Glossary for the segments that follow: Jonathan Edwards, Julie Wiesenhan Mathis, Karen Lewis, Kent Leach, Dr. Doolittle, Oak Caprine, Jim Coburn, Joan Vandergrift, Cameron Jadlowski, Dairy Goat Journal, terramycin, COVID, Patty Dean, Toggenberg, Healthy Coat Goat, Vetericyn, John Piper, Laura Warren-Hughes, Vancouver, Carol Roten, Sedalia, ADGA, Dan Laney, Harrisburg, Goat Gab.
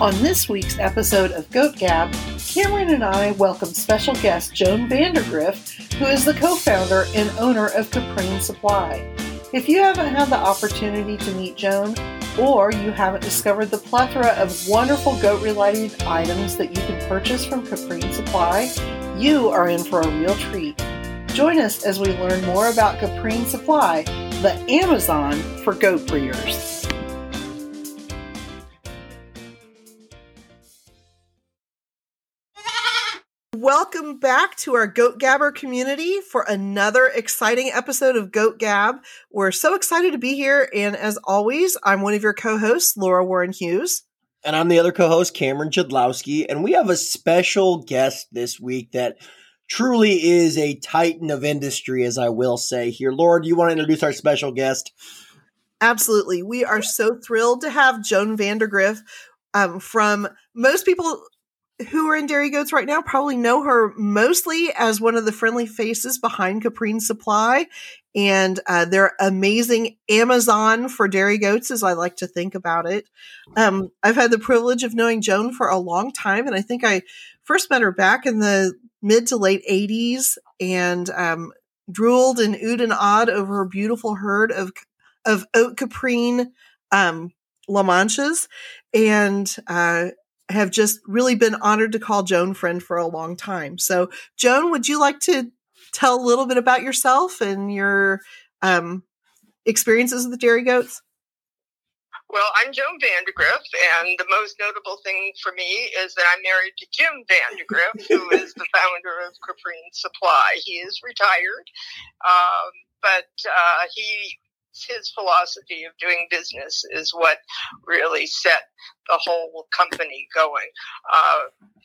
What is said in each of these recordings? On this week's episode of Goat Gab, Cameron and I welcome special guest Joan Vandergrift, who is the co-founder and owner of Caprine Supply. If you haven't had the opportunity to meet Joan, or you haven't discovered the plethora of wonderful goat-related items that you can purchase from Caprine Supply, you are in for a real treat. Join us as we learn more about Caprine Supply, the Amazon for goat breeders. Welcome back to our Goat Gabber community for another exciting episode of Goat Gab. We're so excited to be here. And as always, I'm one of your co-hosts, Laura Warren-Hughes. And I'm the other co-host, Cameron Jadlowski. And we have a special guest this week that truly is a titan of industry, as I will say here. Laura, do you want to introduce our special guest? Absolutely. We are so thrilled to have Joan Vandergrift from most people who are in dairy goats right now probably know her mostly as one of the friendly faces behind Caprine Supply and their amazing Amazon for dairy goats, as I like to think about it. I've had the privilege of knowing Joan for a long time, and I think I first met her back in the mid to late 80s and drooled and oohed and awed over her beautiful herd of Oak Caprine La Manchas, and have just really been honored to call Joan friend for a long time. So Joan, would you like to tell a little bit about yourself and your experiences with dairy goats? Well, I'm Joan Vandergrift, and the most notable thing for me is that I'm married to Jim Vandergrift, who is the founder of Caprine Supply. He is retired, but his philosophy of doing business is what really set the whole company going.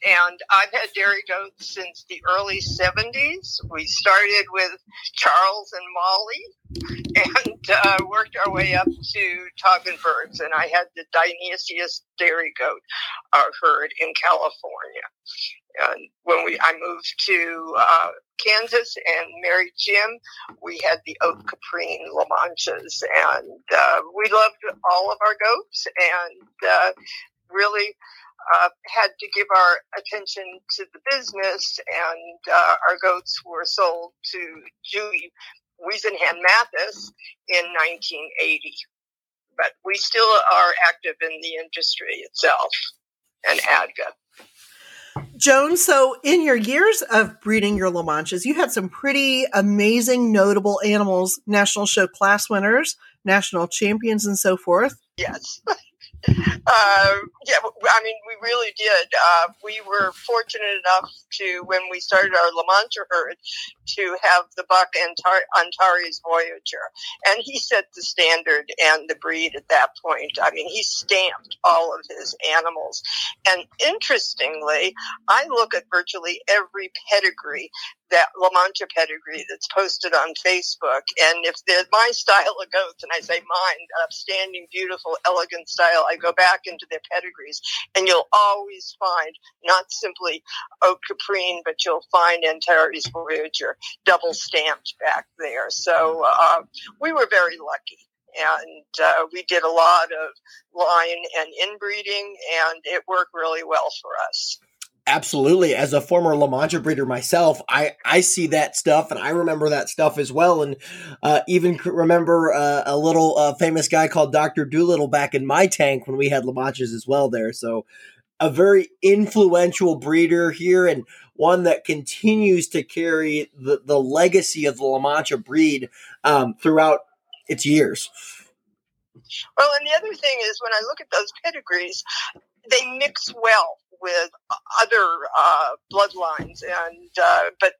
And I've had dairy goats since the early 70s. We started with Charles and Molly and worked our way up to Toggenberg's, and I had the Dionysius dairy goat herd in California. And when I moved to Kansas and married Jim, we had the Oak Caprine La Manchas, and we loved all of our goats, and really had to give our attention to the business, and our goats were sold to Julie Wiesenhan Mathis in 1980. But we still are active in the industry itself and ADGA. Joan, so in your years of breeding your La Manchas, you had some pretty amazing, notable animals, national show class winners, national champions, and so forth. Yes. We really did. We were fortunate enough to, when we started our La Mancha herd, to have the buck Antares Voyager. And he set the standard and the breed at that point. I mean, he stamped all of his animals. And interestingly, I look at virtually every pedigree, that La Mancha pedigree that's posted on Facebook. And if they're my style of goats, and I say mine, upstanding, beautiful, elegant style, I go back into their pedigrees, and you'll always find not simply Oak Caprine, but you'll find Antares Voyager double stamped back there. So we were very lucky. And we did a lot of line and inbreeding, and it worked really well for us. Absolutely. As a former La Mancha breeder myself, I see that stuff, and I remember that stuff as well, and even remember a little famous guy called Dr. Doolittle back in my tank when we had La Manchas as well there. So a very influential breeder here, and one that continues to carry the legacy of the La Mancha breed throughout its years. Well, and the other thing is, when I look at those pedigrees, they mix well with other bloodlines, and but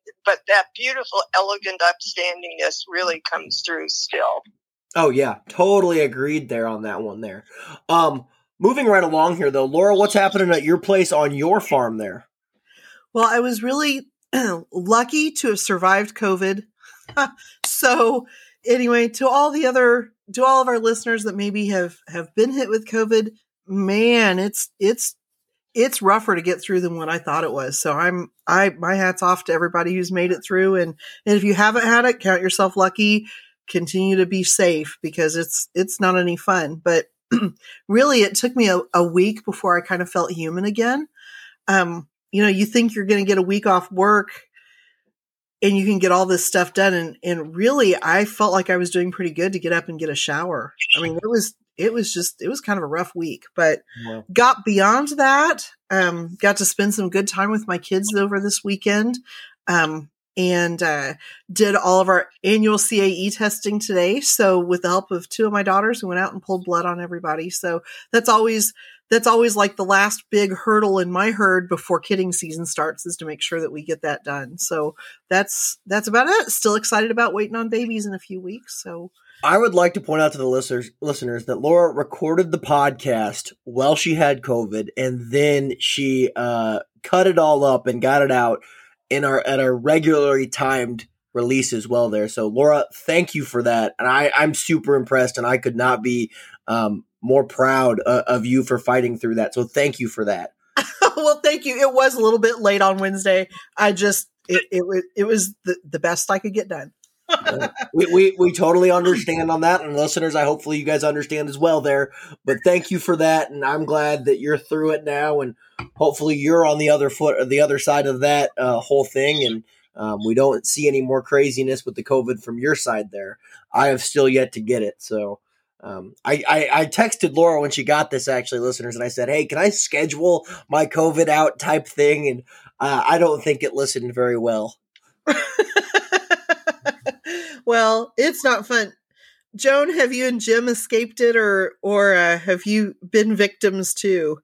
that beautiful, elegant upstandingness really comes through still. Oh yeah, totally agreed there on that one there. Moving right along here though, Laura, what's happening at your place on your farm there? Well, I was really lucky to have survived COVID. So anyway, to all of our listeners that maybe have been hit with COVID, man, it's rougher to get through than what I thought it was. So my hat's off to everybody who's made it through. And if you haven't had it, count yourself lucky, continue to be safe, because it's not any fun, but really, it took me a week before I kind of felt human again. You know, you think you're going to get a week off work and you can get all this stuff done. And really, I felt like I was doing pretty good to get up and get a shower. I mean, it was kind of a rough week, but yeah. Got beyond that, got to spend some good time with my kids over this weekend. And did all of our annual CAE testing today. So with the help of two of my daughters, we went out and pulled blood on everybody. So that's always like the last big hurdle in my herd before kidding season starts, is to make sure that we get that done. So that's about it. Still excited about waiting on babies in a few weeks. So I would like to point out to the listeners that Laura recorded the podcast while she had COVID, and then she cut it all up and got it out at our regularly timed release as well there. So Laura, thank you for that. And I'm super impressed, and I could not be more proud of you for fighting through that. So thank you for that. Well, thank you. It was a little bit late on Wednesday. It was the best I could get done. we totally understand on that. And listeners, I hopefully you guys understand as well there, but thank you for that. And I'm glad that you're through it now, and hopefully you're on the other foot or the other side of that whole thing. And we don't see any more craziness with the COVID from your side there. I have still yet to get it. So I texted Laura when she got this, actually, listeners. And I said, hey, can I schedule my COVID out type thing? And I don't think it listened very well. Well, it's not fun. Joan, have you and Jim escaped it, or have you been victims too?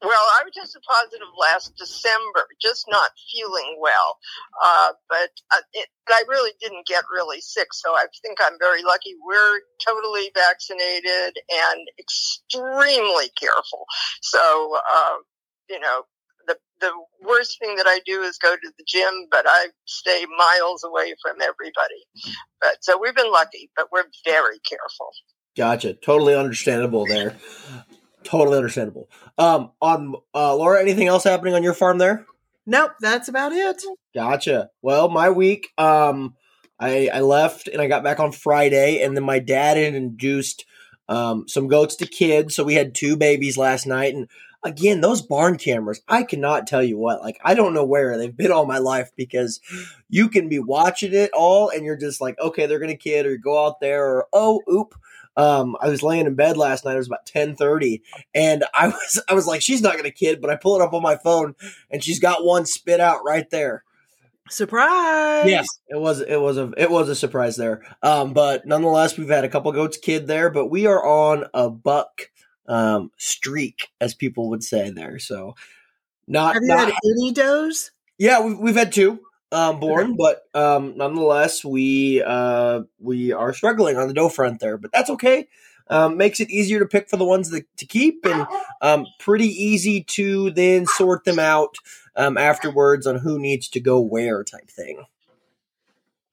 Well, I was just a positive last December, just not feeling well. But I really didn't get really sick, so I think I'm very lucky. We're totally vaccinated and extremely careful. So, you know, the worst thing that I do is go to the gym, but I stay miles away from everybody. But so we've been lucky, but we're very careful. Gotcha. Totally understandable there. Totally understandable. Laura, anything else happening on your farm there? Nope. That's about it. Gotcha. Well, my week, I left and I got back on Friday, and then my dad had induced some goats to kids. So we had two babies last night, and again, those barn cameras, I cannot tell you what, like, I don't know where they've been all my life, because you can be watching it all and you're just like, okay, they're going to kid, or go out there, or, oh, oop. I was laying in bed last night. It was about 10:30, and I was like, she's not going to kid, but I pull it up on my phone and she's got one spit out right there. Surprise. Yes, it was a surprise there. But nonetheless, we've had a couple goats kid there, but we are on a buck streak, as people would say there. So have you had any does? Yeah, we've had two born, but nonetheless, we are struggling on the doe front there, but that's okay. Makes it easier to pick for the ones that to keep, and pretty easy to then sort them out afterwards on who needs to go where type thing.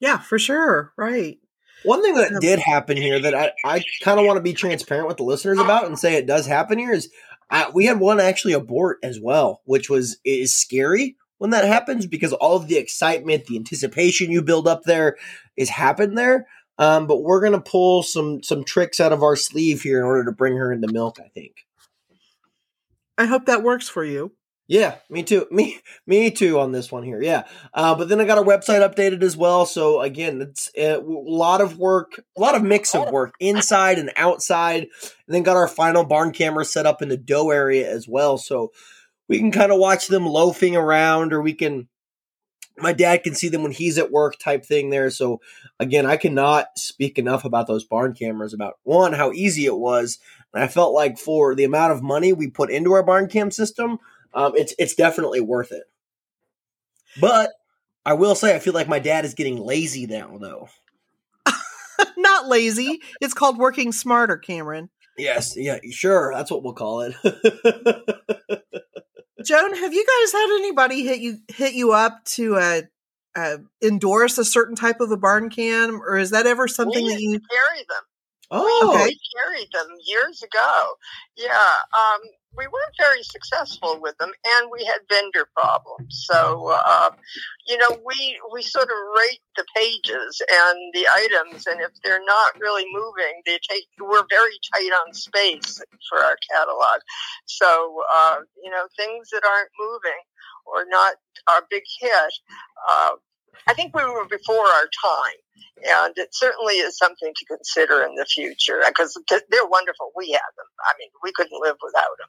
Yeah, for sure. Right. One thing that did happen here that I kind of want to be transparent with the listeners about and say it does happen here is we had one actually abort as well, which is scary when that happens, because all of the excitement, the anticipation you build up there is happened there. But we're going to pull some tricks out of our sleeve here in order to bring her into milk, I think. I hope that works for you. Yeah, me too. Me too on this one here. Yeah. But then I got our website updated as well. So again, it's a lot of work, a lot of mix of work inside and outside, and then got our final barn camera set up in the doe area as well. So we can kind of watch them loafing around, or my dad can see them when he's at work type thing there. So again, I cannot speak enough about those barn cameras, about one, how easy it was. And I felt like for the amount of money we put into our barn cam system, it's definitely worth it. But I will say, I feel like my dad is getting lazy now, though. Not lazy. It's called working smarter, Cameron. Yes. Yeah, sure. That's what we'll call it. Joan, have you guys had anybody hit you up to endorse a certain type of a barn cam? Or is that ever something that you carry them? Oh, okay. We carried them years ago. Yeah. we weren't very successful with them, and we had vendor problems. So, we sort of rate the pages and the items, and if they're not really moving, we're very tight on space for our catalog. So, things that aren't moving or not our big hit, I think we were before our time. And it certainly is something to consider in the future, because they're wonderful. We have them. I mean, we couldn't live without them.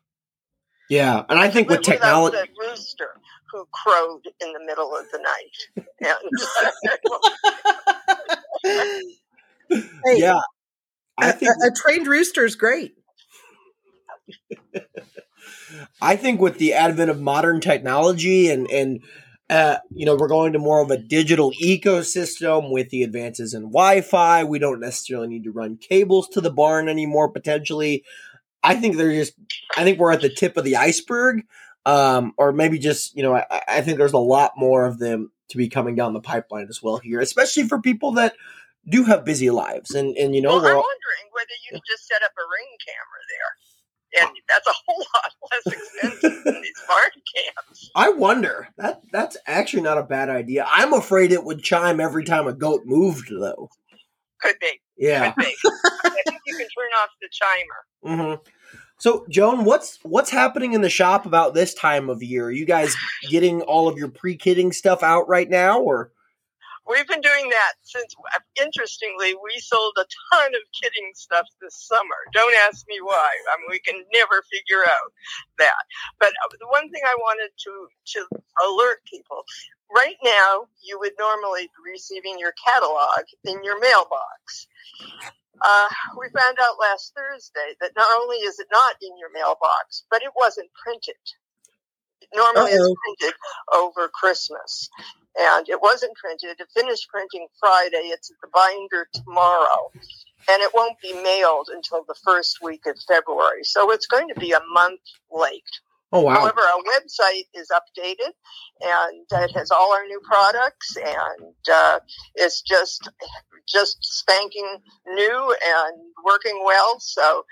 Yeah, and I think with technology, that rooster who crowed in the middle of the night. And, hey, yeah, I think a trained rooster is great. I think with the advent of modern technology and. We're going to more of a digital ecosystem with the advances in Wi-Fi. We don't necessarily need to run cables to the barn anymore, potentially. I think we're at the tip of the iceberg, or maybe just, I think there's a lot more of them to be coming down the pipeline as well here, especially for people that do have busy lives. I'm wondering whether you could just set up a Ring camera there. And that's a whole lot less expensive than these barn camps. I wonder. That's actually not a bad idea. I'm afraid it would chime every time a goat moved, though. Could be. Yeah. Could be. I think you can turn off the chimer. Mm-hmm. So, Joan, what's happening in the shop about this time of year? Are you guys getting all of your pre-kidding stuff out right now, or...? We've been doing that since, interestingly, we sold a ton of kidding stuff this summer. Don't ask me why. I mean, we can never figure out that. But the one thing I wanted to alert people, right now, you would normally be receiving your catalog in your mailbox. We found out last Thursday that not only is it not in your mailbox, but it wasn't printed. Normally it's printed over Christmas, and it wasn't printed. It finished printing Friday. It's at the binder tomorrow, and it won't be mailed until the first week of February. So it's going to be a month late. Oh, wow. However, our website is updated, and it has all our new products, and it's just spanking new and working well. So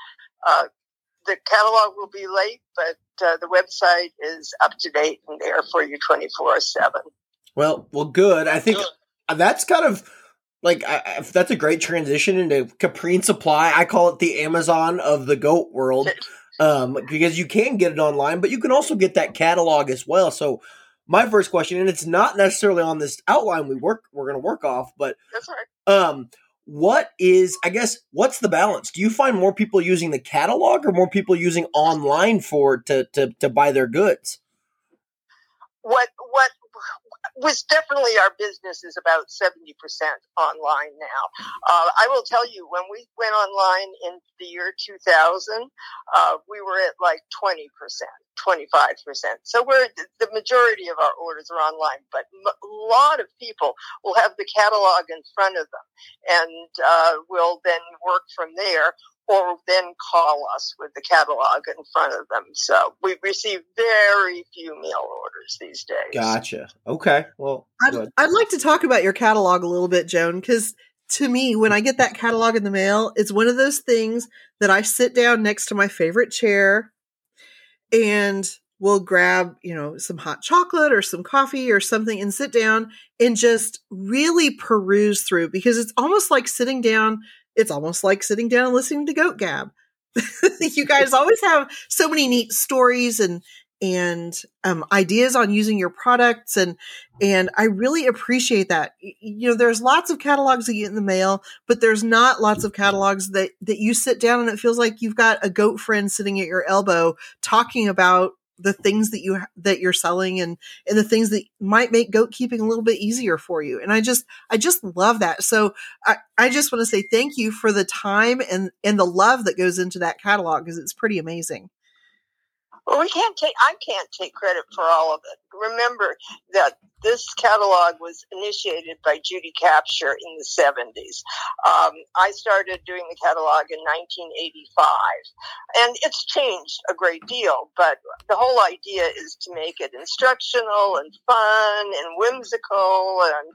the catalog will be late, but the website is up to date and there for you 24/7. Well, good. I think that's kind of like that's a great transition into Caprine Supply. I call it the Amazon of the goat world, because you can get it online, but you can also get that catalog as well. So my first question, and it's not necessarily on this outline we're going to work off, but that's right. What's the balance? Do you find more people using the catalog or more people using online to buy their goods? What was definitely our business is about 70% online now. I will tell you, when we went online in the year 2000, we were at like 20%, 25%. So the majority of our orders are online, but a lot of people will have the catalog in front of them and will then work from there, or then call us with the catalog in front of them. So we receive very few mail orders these days. Gotcha. Okay. Well, I'd like to talk about your catalog a little bit, Joan, because to me, when I get that catalog in the mail, it's one of those things that I sit down next to my favorite chair and we'll grab, some hot chocolate or some coffee or something and sit down and just really peruse through, because it's almost like sitting down. It's almost like sitting down and listening to Goat Gab. You guys always have so many neat stories and ideas on using your products. And I really appreciate that. There's lots of catalogs that you get in the mail, but there's not lots of catalogs that you sit down and it feels like you've got a goat friend sitting at your elbow talking about the things that you're selling and the things that might make goat keeping a little bit easier for you. And I just love that. So I just want to say thank you for the time and the love that goes into that catalog, because it's pretty amazing. Well, I can't take credit for all of it. Remember that this catalog was initiated by Judy Kapture in the 70s. I started doing the catalog in 1985, and it's changed a great deal, but the whole idea is to make it instructional and fun and whimsical and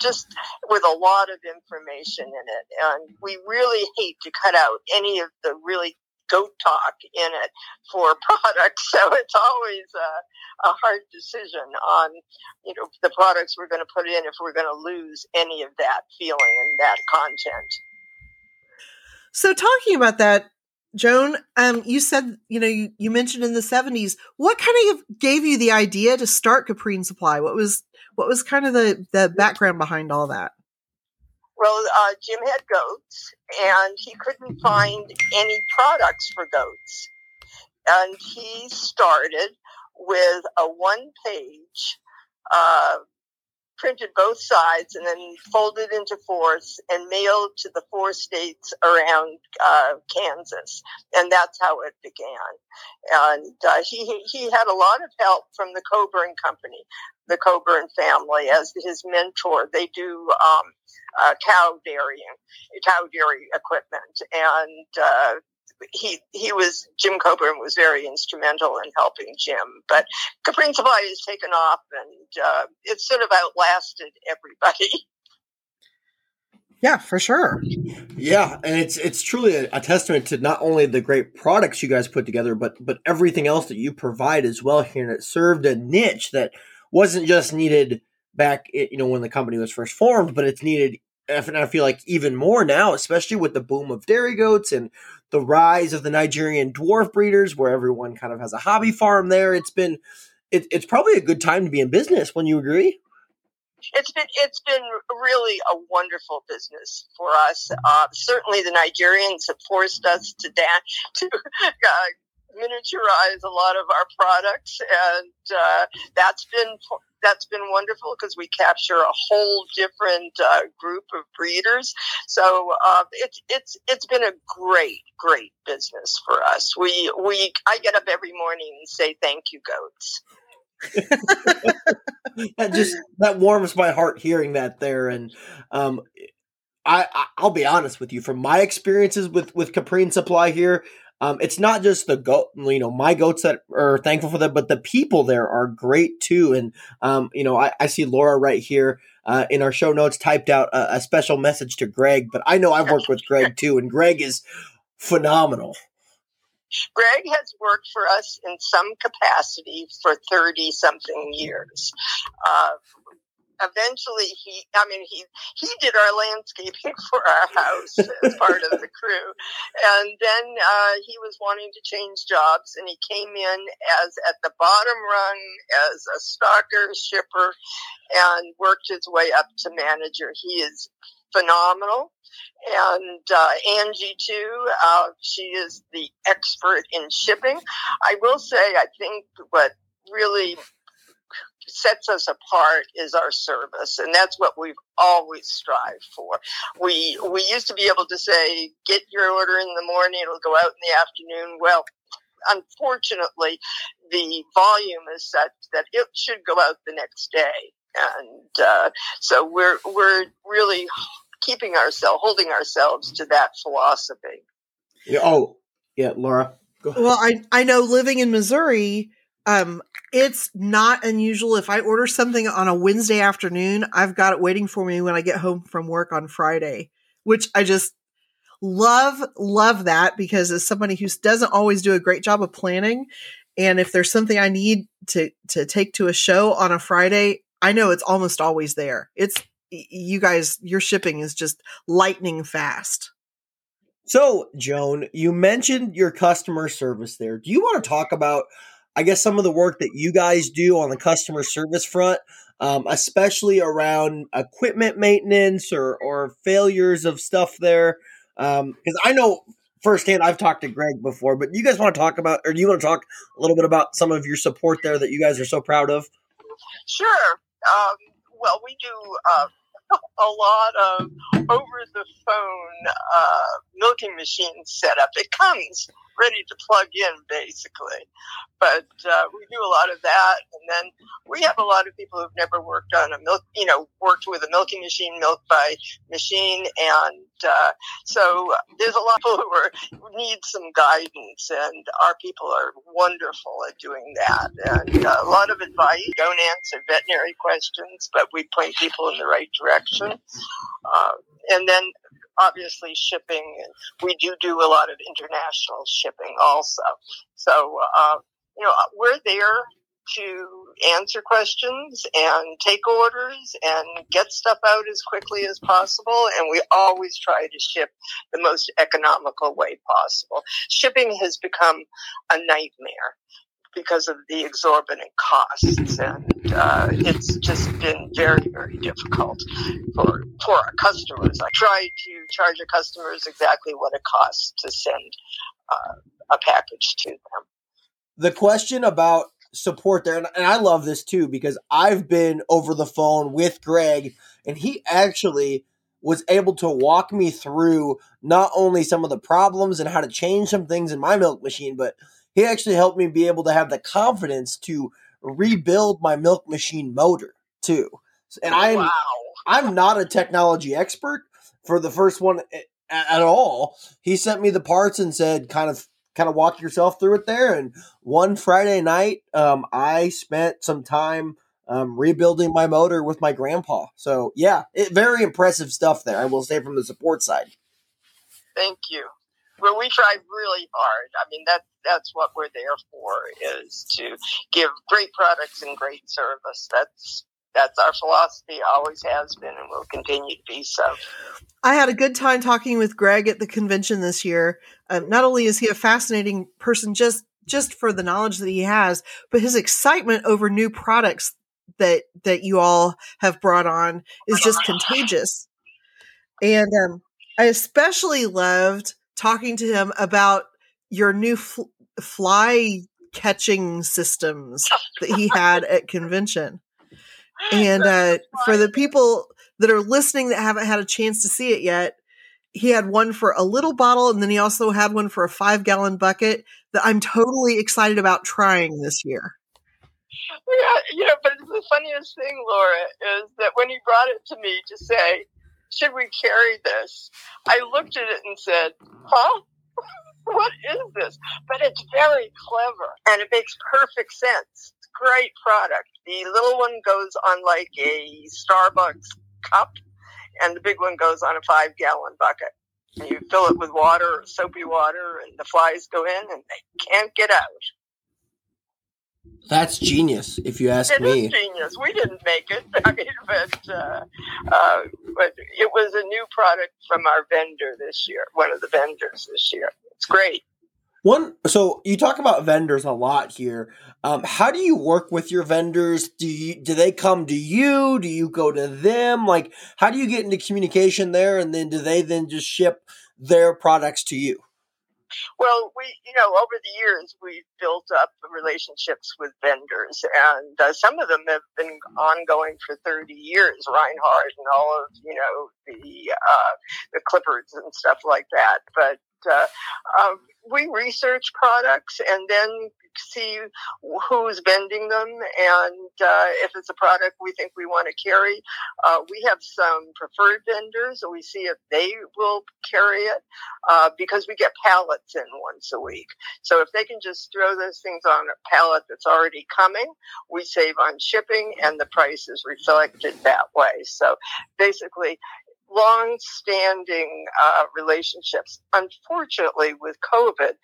just with a lot of information in it. And we really hate to cut out any of the really goat talk in it for products. So it's always a hard decision on, you know, the products we're going to put in if we're going to lose any of that feeling and that content. So talking about that, Joan, you said, you mentioned in the 70s, what kind of gave you the idea to start Caprine Supply? What was kind of the background behind all that? Well, Jim had goats, and he couldn't find any products for goats. And he started with a one-page, printed both sides, and then folded into fourths and mailed to the four states around Kansas. And that's how it began. And he had a lot of help from the Coburn Company, the Coburn family as his mentor. They do cow dairy equipment, and he was, Jim Coburn was very instrumental in helping Jim. But Caprine Supply has taken off, and it's sort of outlasted everybody. Yeah, for sure. Yeah, and it's truly a testament to not only the great products you guys put together, but everything else that you provide as well here. And it served a niche that wasn't just needed back, when the company was first formed, but it's needed. And I feel like even more now, especially with the boom of dairy goats and the rise of the Nigerian dwarf breeders, where everyone kind of has a hobby farm there. It's probably a good time to be in business. Wouldn't you agree? It's been really a wonderful business for us. Certainly, the Nigerians have forced us to miniaturize a lot of our products, and that's been wonderful because we capture a whole different group of breeders. So it's been a great business for us. I get up every morning and say thank you, goats. that warms my heart hearing that there, and I'll be honest with you, from my experiences with Caprine Supply here. It's not just the goat, my goats that are thankful for that, but the people there are great too. And, I see Laura right here in our show notes typed out a special message to Greg, but I know I've worked with Greg too, and Greg is phenomenal. Greg has worked for us in some capacity for 30-something years. Eventually, he did our landscaping for our house as part of the crew. And then he was wanting to change jobs, and he came in as at the bottom rung as a stocker, shipper, and worked his way up to manager. He is phenomenal. And Angie, too, she is the expert in shipping. I will say, I think what really sets us apart is our service, and that's what we've always strived for. We used to be able to say, get your order in the morning, it'll go out in the afternoon. Well, unfortunately, the volume is such that it should go out the next day, and so we're really holding ourselves to that philosophy. Yeah, Laura, go ahead. Well, I know, living in Missouri, it's not unusual. If I order something on a Wednesday afternoon, I've got it waiting for me when I get home from work on Friday, which I just love that, because as somebody who doesn't always do a great job of planning, and if there's something I need to take to a show on a Friday, I know it's almost always there. It's you guys, your shipping is just lightning fast. So, Joan, you mentioned your customer service there. Do you want to talk about, I guess, some of the work that you guys do on the customer service front, especially around equipment maintenance or failures of stuff there? Because I know firsthand, I've talked to Greg before, but you guys want to talk about, or do you want to talk a little bit about some of your support there that you guys are so proud of? Sure. Well, we do a lot of over-the-phone milking machine setup. It comes ready to plug in, basically. But we do a lot of that. And then we have a lot of people who've never worked on worked with a milking machine, milk by machine. And so there's a lot of people who need some guidance. And our people are wonderful at doing that. And a lot of advice. We don't answer veterinary questions, but we point people in the right direction. And then obviously shipping. We do a lot of international shipping also. So, we're there to answer questions and take orders and get stuff out as quickly as possible. And we always try to ship the most economical way possible. Shipping has become a nightmare because of the exorbitant costs, and it's just been very, very difficult for our customers. I try to charge our customers exactly what it costs to send a package to them. The question about support there, and I love this too, because I've been over the phone with Greg, and he actually was able to walk me through not only some of the problems and how to change some things in my milk machine, but he actually helped me be able to have the confidence to rebuild my milk machine motor too. And I'm not a technology expert for the first one at all. He sent me the parts and said, kind of walk yourself through it there. And one Friday night, I spent some time rebuilding my motor with my grandpa. So yeah, very impressive stuff there, I will say, from the support side. Thank you. Well, we try really hard. I mean, that's what we're there for, is to give great products and great service. That's our philosophy, always has been, and will continue to be so. I had a good time talking with Greg at the convention this year. Not only is he a fascinating person just for the knowledge that he has, but his excitement over new products that you all have brought on is just contagious. And I especially loved talking to him about your new fly catching systems that he had at convention. And for the people that are listening that haven't had a chance to see it yet, he had one for a little bottle, and then he also had one for a 5-gallon bucket that I'm totally excited about trying this year. Yeah, but the funniest thing, Laura, is that when he brought it to me to say, should we carry this? I looked at it and said, huh? What is this? But it's very clever, and it makes perfect sense. Great product. The little one goes on like a Starbucks cup, and the big one goes on a 5-gallon bucket. And you fill it with water, soapy water, and the flies go in, and they can't get out. That's genius, if you ask me. It is genius. We didn't make it, but it was a new product from our vendor this year, one of the vendors this year. It's great. So you talk about vendors a lot here. How do you work with your vendors? Do they come to you? Do you go to them? Like, how do you get into communication there? And then do they then just ship their products to you? Well, we, over the years, we've built up relationships with vendors, and some of them have been ongoing for 30 years, Reinhardt and all of, the Clippards and stuff like that. But we research products and then see who's vending them, and if it's a product we think we want to carry, we have some preferred vendors, and we see if they will carry it, because we get pallets in once a week. So if they can just throw those things on a pallet that's already coming, we save on shipping, and the price is reflected that way. So basically, long-standing relationships. Unfortunately, with COVID,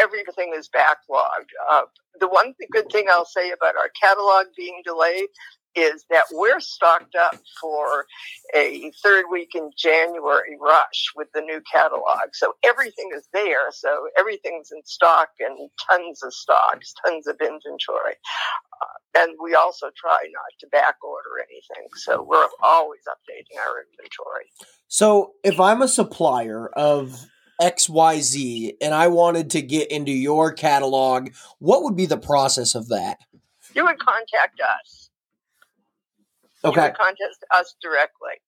everything is backlogged. The one good thing I'll say about our catalog being delayed is that we're stocked up for a third week in January rush with the new catalog. So everything is there. So everything's in stock, and tons of stocks, tons of inventory. And we also try not to back order anything. So we're always updating our inventory. So if I'm a supplier of XYZ and I wanted to get into your catalog, what would be the process of that? You would contact us. Okay. You would contact us directly.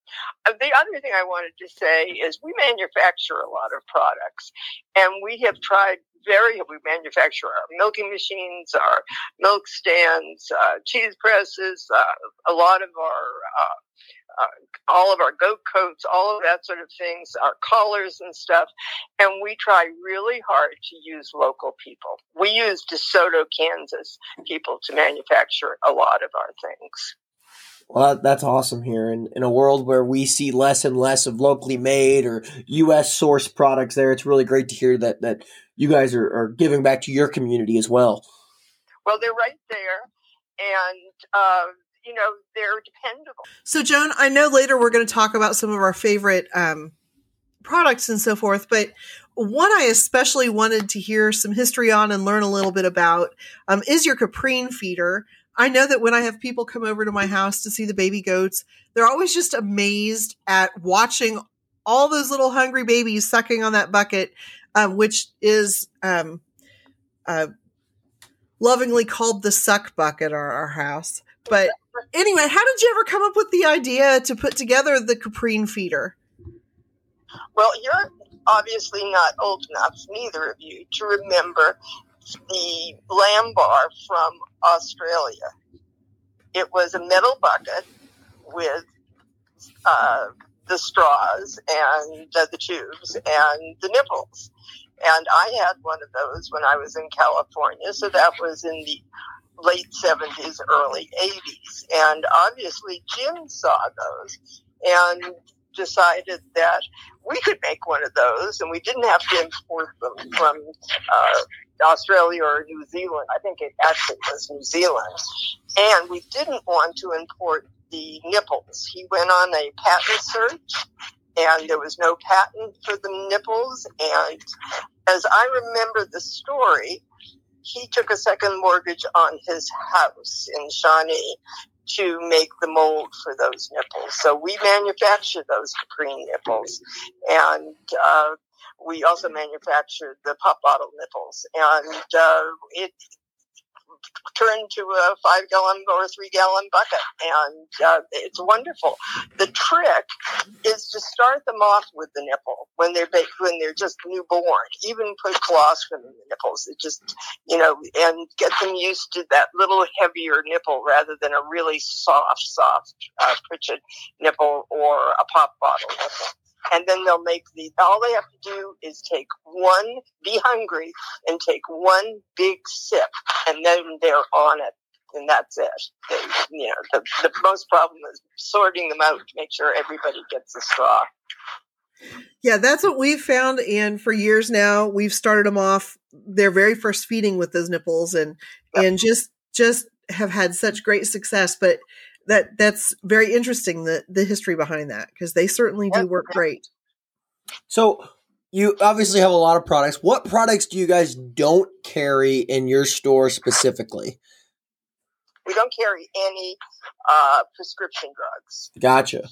The other thing I wanted to say is we manufacture a lot of products, and we have tried we manufacture our milking machines, our milk stands, cheese presses, a lot of our, all of our goat coats, all of that sort of things, our collars and stuff. And we try really hard to use local people. We use DeSoto, Kansas people to manufacture a lot of our things. Well, that's awesome here. In a world where we see less and less of locally made or U.S. source products there, it's really great to hear that you guys are giving back to your community as well. Well, they're right there. And, they're dependable. So, Joan, I know later we're going to talk about some of our favorite products and so forth, but one I especially wanted to hear some history on and learn a little bit about is your Caprine feeder. I know that when I have people come over to my house to see the baby goats, they're always just amazed at watching all those little hungry babies sucking on that bucket, which is lovingly called the suck bucket at our house. But anyway, how did you ever come up with the idea to put together the Caprine feeder? Well, you're obviously not old enough, neither of you, to remember the lamb bar from Australia. It was a metal bucket with the straws and the tubes and the nipples. And I had one of those when I was in California, so that was in the late 70s, early 80s. And obviously Jim saw those and decided that we could make one of those, and we didn't have to import them from Australia or New Zealand. I think it actually was New Zealand. And we didn't want to import the nipples. He went on a patent search, and there was no patent for the nipples. And as I remember the story, he took a second mortgage on his house in Shawnee to make the mold for those nipples. So we manufactured those Caprine nipples. And we also manufactured the pop bottle nipples. And it turned to a 5-gallon or a 3-gallon bucket. And it's wonderful. The trick is to start them off with the nipple when they're just newborn. Even put colostrum in the nipples. It just, and get them used to that little heavier nipple rather than a really soft Pritchard nipple or a pop bottle nipple. And then they'll make all they have to do is be hungry and take one big sip, and then they're on it. And that's it. The most problem is sorting them out to make sure everybody gets a straw. Yeah, that's what we've found. And for years now, we've started them off their very first feeding with those nipples and just have had such great success. But That's very interesting, the history behind that, because they certainly do work great. So you obviously have a lot of products. What products do you guys don't carry in your store specifically? We don't carry any prescription drugs. Gotcha.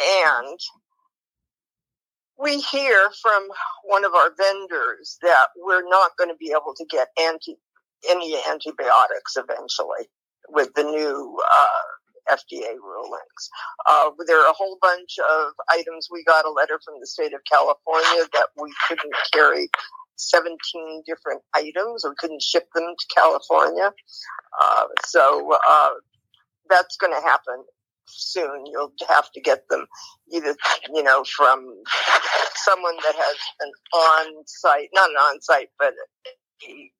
And we hear from one of our vendors that we're not going to be able to get any antibiotics eventually with the new FDA rulings. There are a whole bunch of items. We got a letter from the state of California that we couldn't carry 17 different items or couldn't ship them to California. So that's going to happen soon. You'll have to get them either, from someone that has not an on-site, but a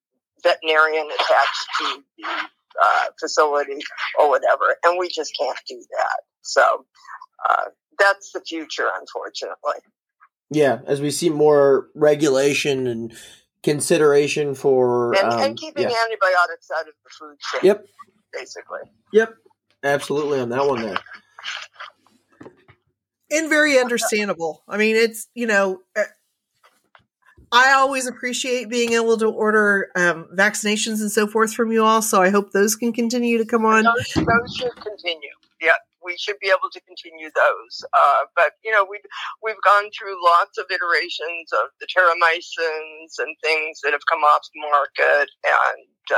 veterinarian attached to the facility or whatever, and we just can't do that. So that's the future, unfortunately. Yeah, as we see more regulation and consideration for and keeping antibiotics out of the food chain. Yep, basically. Yep, absolutely on that one there. And very understandable. I mean, it's I always appreciate being able to order vaccinations and so forth from you all, so I hope those can continue to come on. Those should continue. Yeah, we should be able to continue those. But, we've gone through lots of iterations of the terramycins and things that have come off the market, and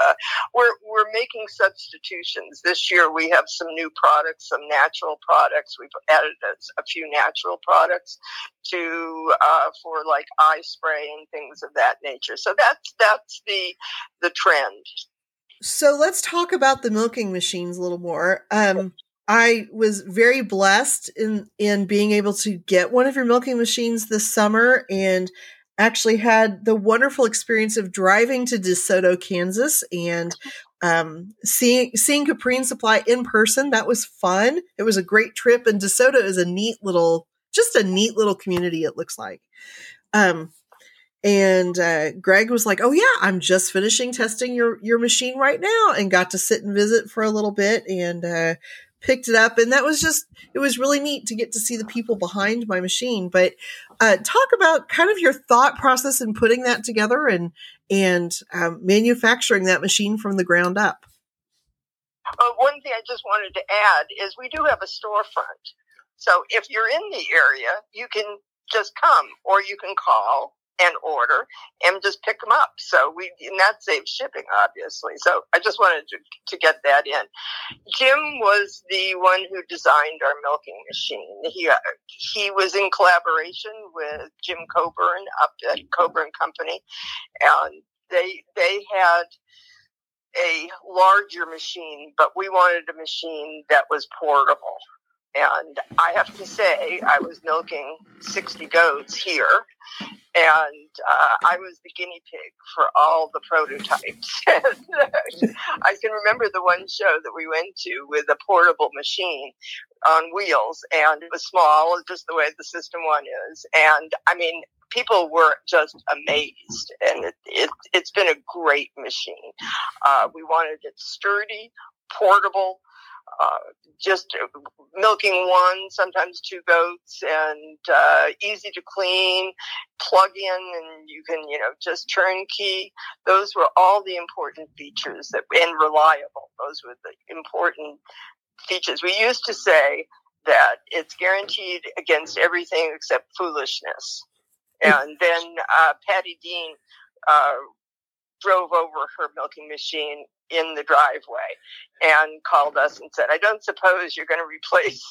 we're making substitutions. This year we have some new products, some natural products. We've added a few natural products to for like eye spray and things of that nature. So that's the trend. So let's talk about the milking machines a little more. I was very blessed in being able to get one of your milking machines this summer, and actually had the wonderful experience of driving to DeSoto, Kansas, and Seeing Caprine Supply in person, that was fun. It was a great trip, and DeSoto is a neat little community, it looks like. And Greg was like, "Oh yeah, I'm just finishing testing your machine right now," and got to sit and visit for a little bit and picked it up. And that was it was really neat to get to see the people behind my machine. But talk about kind of your thought process in putting that together and manufacturing that machine from the ground up. One thing I just wanted to add is we do have a storefront. So if you're in the area, you can just come, or you can call and order and just pick them up. And that saves shipping, obviously. So I just wanted to get that in. Jim was the one who designed our milking machine. He was in collaboration with Jim Coburn up at Coburn Company, and they had a larger machine, but we wanted a machine that was portable. And I have to say, I was milking 60 goats here, and I was the guinea pig for all the prototypes. I can remember the one show that we went to with a portable machine on wheels, and it was small, just the way the System 1 is. And, I mean, people were just amazed, and it's been a great machine. We wanted it sturdy, portable, just milking one, sometimes two goats, and easy to clean, plug in, and you can, just turnkey. Those were all the important features and reliable. Those were the important features. We used to say that it's guaranteed against everything except foolishness. And then Patty Dean drove over her milking machine in the driveway and called us and said, "I don't suppose you're going to replace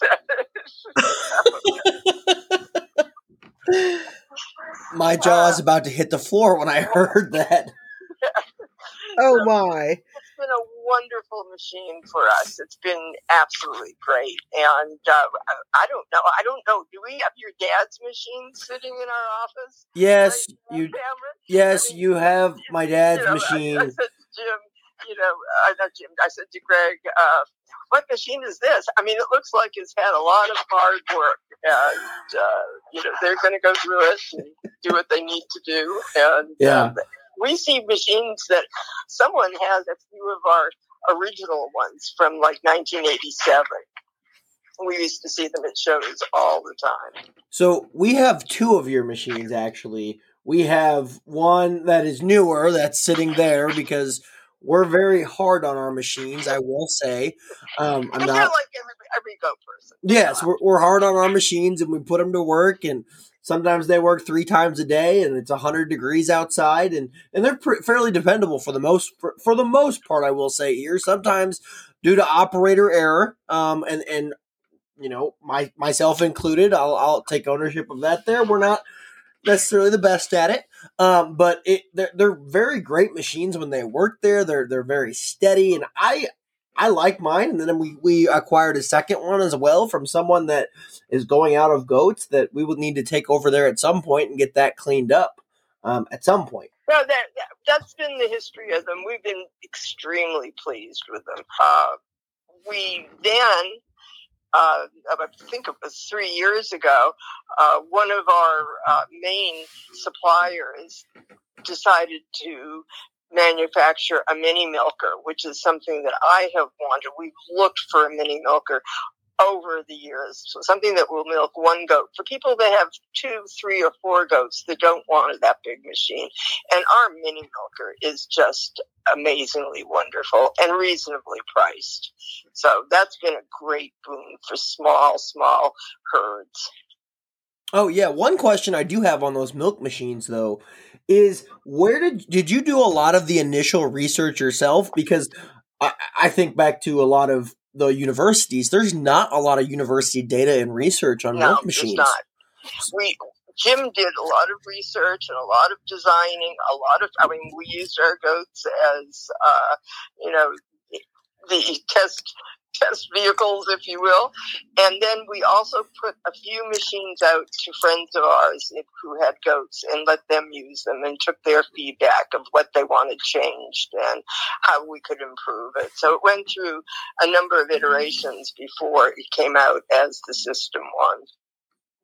that." My jaw is about to hit the floor when I heard that. Oh my. It's been a wonderful machine for us. It's been absolutely great. And I don't know. Do we have your dad's machine sitting in our office? Yes, you have my dad's machine. I said to Jim, I said to Greg, "What machine is this?" I mean, it looks like it's had a lot of hard work, and they're going to go through it and do what they need to do. And we see machines that someone has a few of our original ones from like 1987. We used to see them at shows all the time. So we have two of your machines actually. We have one that is newer that's sitting there because we're very hard on our machines, I will say. I'm not like every goat person. Yes, we're hard on our machines, and we put them to work. And sometimes they work 3 times a day, and it's 100 degrees outside, and they're fairly dependable for the most part. I will say here, sometimes due to operator error, and myself included, I'll take ownership of that. There, we're not necessarily the best at it, but they're very great machines when they work there. They're very steady, and I like mine. And then we acquired a second one as well from someone that is going out of goats that we would need to take over there at some point and get that cleaned up at some point. Well, that's been the history of them. We've been extremely pleased with them. We then, I think it was 3 years ago, one of our main suppliers decided to manufacture a mini milker, which is something that I have wanted. We've looked for a mini milker over the years, so something that will milk one goat. For people that have 2, 3, or 4 goats that don't want that big machine, and our mini milker is just amazingly wonderful and reasonably priced. So that's been a great boon for small herds. Oh yeah, one question I do have on those milk machines though is where did you do a lot of the initial research yourself? Because I think back to a lot of the universities, there's not a lot of university data and research on milk machines. No, there's not. Jim did a lot of research and a lot of designing, we used our goats as, the test test vehicles, if you will. And then we also put a few machines out to friends of ours who had goats and let them use them and took their feedback of what they wanted changed and how we could improve it. So it went through a number of iterations before it came out as the system one.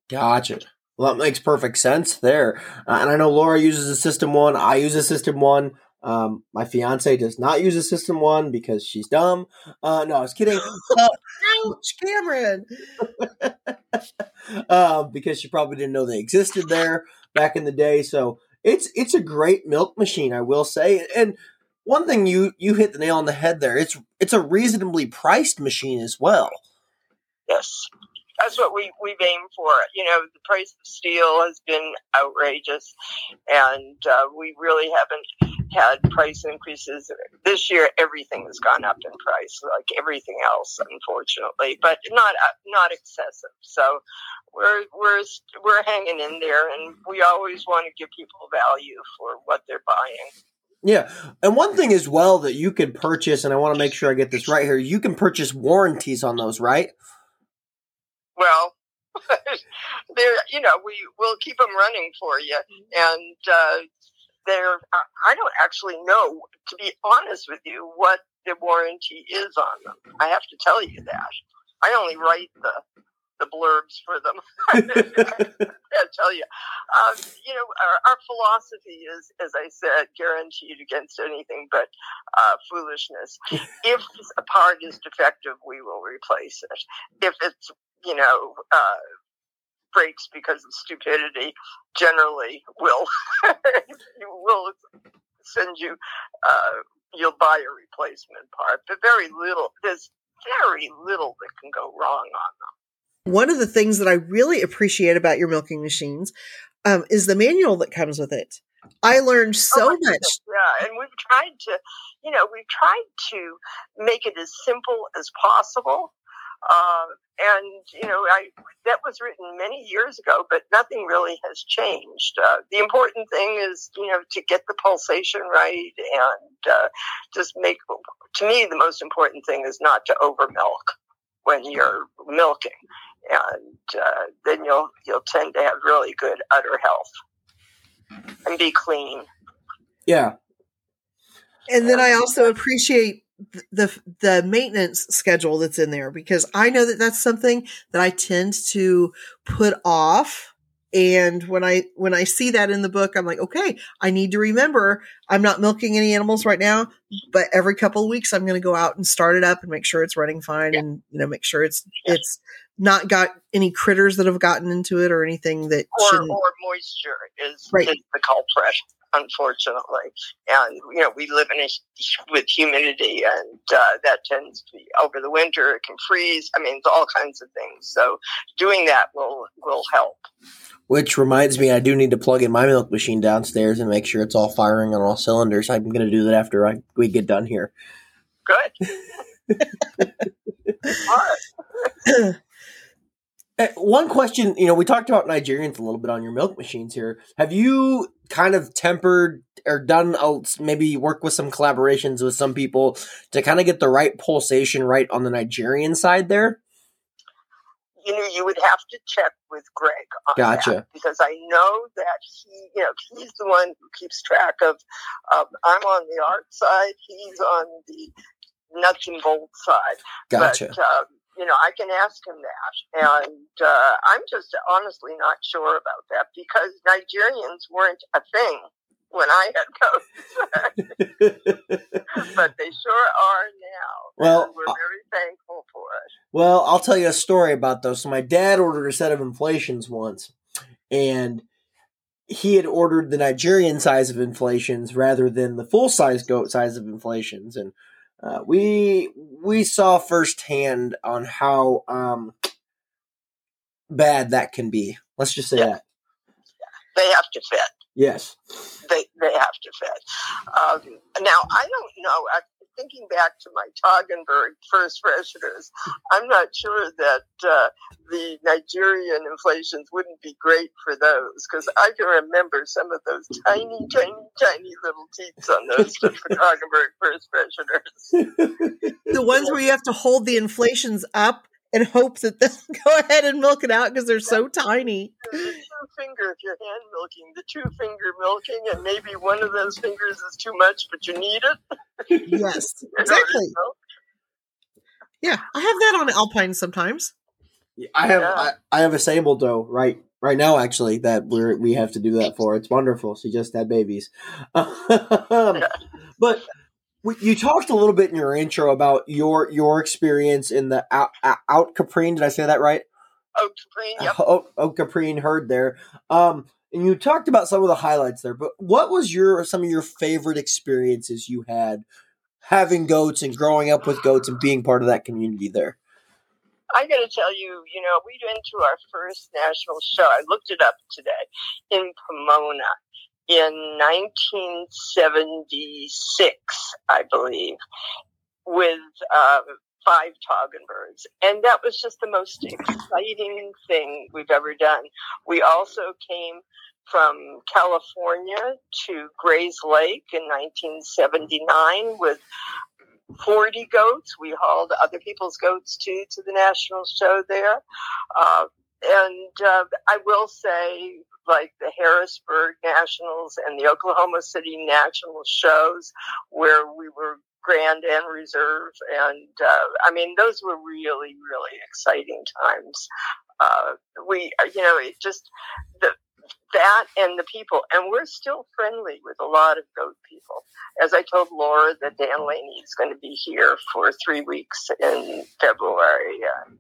Gotcha. Well, that makes perfect sense there. And I know Laura uses a system one. I use a system one. My fiance does not use a system one because she's dumb. No, I was kidding. Ouch, Cameron. Because she probably didn't know they existed there back in the day. So it's a great milk machine, I will say. And one thing you hit the nail on the head there. It's a reasonably priced machine as well. Yes. That's what we've aimed for. You know, the price of steel has been outrageous, and we really haven't had price increases. This year, everything has gone up in price, like everything else, unfortunately, but not excessive. So we're hanging in there, and we always want to give people value for what they're buying. Yeah, and one thing as well that you can purchase, and I want to make sure I get this right here, you can purchase warranties on those, right? Well, we will keep them running for you. And I don't actually know, to be honest with you, what the warranty is on them. I have to tell you that. I only write the blurbs for them. I tell you. Our philosophy is, as I said, guaranteed against anything but foolishness. If a part is defective, we will replace it. If it's breaks because of stupidity, generally will send you, you'll buy a replacement part, but there's very little that can go wrong on them. One of the things that I really appreciate about your milking machines is the manual that comes with it. I learned so much. Yeah, and we've tried to make it as simple as possible. That was written many years ago, but nothing really has changed. The important thing is, to get the pulsation right and to me, the most important thing is not to overmilk when you're milking. And then you'll tend to have really good udder health and be clean. Yeah. And then I also appreciate the maintenance schedule that's in there, because I know that that's something that I tend to put off. And when I see that in the book, I'm like, okay, I need to remember I'm not milking any animals right now, but every couple of weeks I'm going to go out and start it up and make sure it's running fine. Yeah. And, make sure it's not got any critters that have gotten into it or anything that or moisture is the culprit. Unfortunately, and we live with humidity, and that tends to be over the winter. It can freeze. I mean, it's all kinds of things. So doing that will help. Which reminds me, I do need to plug in my milk machine downstairs and make sure it's all firing on all cylinders. I'm going to do that after we get done here. Good. All right. One question, we talked about Nigerians a little bit on your milk machines here. Have you kind of tempered or done, maybe work with some collaborations with some people to kind of get the right pulsation right on the Nigerian side there? You would have to check with Greg on that, because I know that he's the one who keeps track of, I'm on the art side, he's on the nuts and bolts side. Gotcha. But, I can ask him that, and I'm just honestly not sure about that, because Nigerians weren't a thing when I had goats, but they sure are now. Well, and we're very thankful for it. Well, I'll tell you a story about those. So my dad ordered a set of inflations once, and he had ordered the Nigerian size of inflations rather than the full-size goat size of inflations, and we saw firsthand on how bad that can be. Let's just say that. Yeah. They have to fit. Yes. They have to fit. Now, I don't know. Thinking back to my Toggenburg first fresheners, I'm not sure that the Nigerian inflations wouldn't be great for those, because I can remember some of those tiny, tiny, tiny little teats on those Toggenburg first fresheners. The ones where you have to hold the inflations up and hope that they'll go ahead and milk it out because they're so tiny. Two-finger, if you're hand milking, the two-finger milking, and maybe one of those fingers is too much, but you need it. Yes, exactly. Yeah, I have that on Alpine sometimes. I have a sable doe right now, actually, that we have to do that for. It's wonderful. She just had babies. But you talked a little bit in your intro about your experience in the Oak Caprine. Did I say that right? Oak Caprine, yep. Oak Caprine herd there. And you talked about some of the highlights there, but what was some of your favorite experiences you had having goats and growing up with goats and being part of that community there? I got to tell you, we went to our first national show. I looked it up today in Pomona. In 1976, I believe, with 5 Toggenbergs. And that was just the most exciting thing we've ever done. We also came from California to Gray's Lake in 1979 with 40 goats. We hauled other people's goats, too, to the national show there. And I will say, like the Harrisburg Nationals and the Oklahoma City National shows, where we were grand and reserve. And, those were really, really exciting times. It just that and the people. And we're still friendly with a lot of goat people. As I told Laura, that Dan Laney is going to be here for 3 weeks in February. And,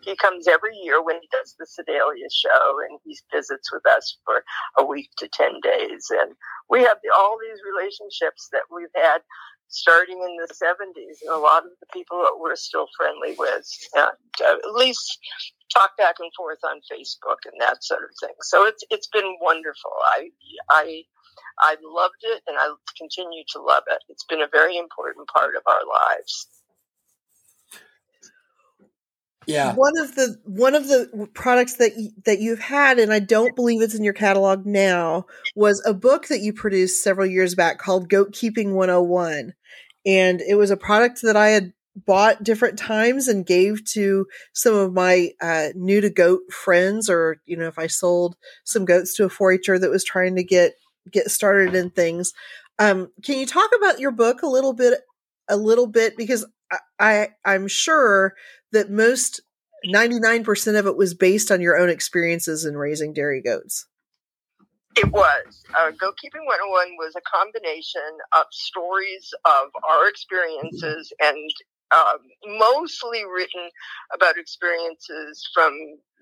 he comes every year when he does the Sedalia show, and he visits with us for a week to 10 days. And we have all these relationships that we've had starting in the 70s, and a lot of the people that we're still friendly with, at least talk back and forth on Facebook and that sort of thing. So it's been wonderful. I loved it, and I continue to love it. It's been a very important part of our lives. Yeah. One of the products that you've had, and I don't believe it's in your catalog now, was a book that you produced several years back called Goat Keeping 101. And it was a product that I had bought different times and gave to some of my new to goat friends, or, if I sold some goats to a 4-H'er that was trying to get started in things. Can you talk about your book a little bit? Because I'm sure that 99% of it was based on your own experiences in raising dairy goats. It was. Goat Keeping 101 was a combination of stories of our experiences, and mostly written about experiences from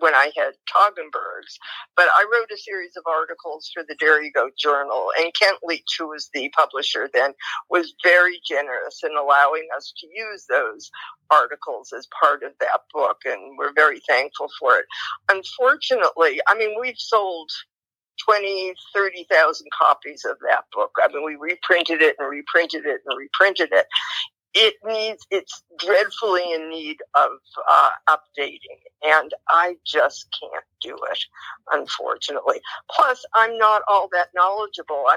when I had Toggenbergs. But I wrote a series of articles for the Dairy Goat Journal, and Kent Leach, who was the publisher then, was very generous in allowing us to use those articles as part of that book, and we're very thankful for it. Unfortunately, we've sold 20,000, 30,000 copies of that book. We reprinted it and reprinted it and reprinted it. It's dreadfully in need of updating, and I just can't do it, unfortunately. Plus, I'm not all that knowledgeable. I